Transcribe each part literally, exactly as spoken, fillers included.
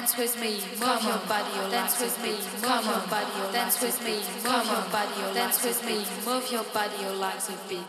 dance with me, move your body, your dance with me, move your body, your dance with me, move your body, your dance with me, move your body, your legs with me.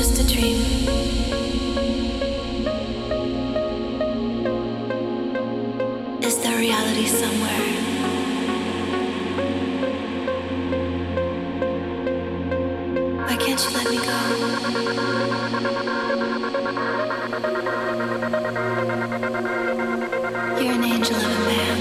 just a dream? Is there reality somewhere? You're an angel of a man.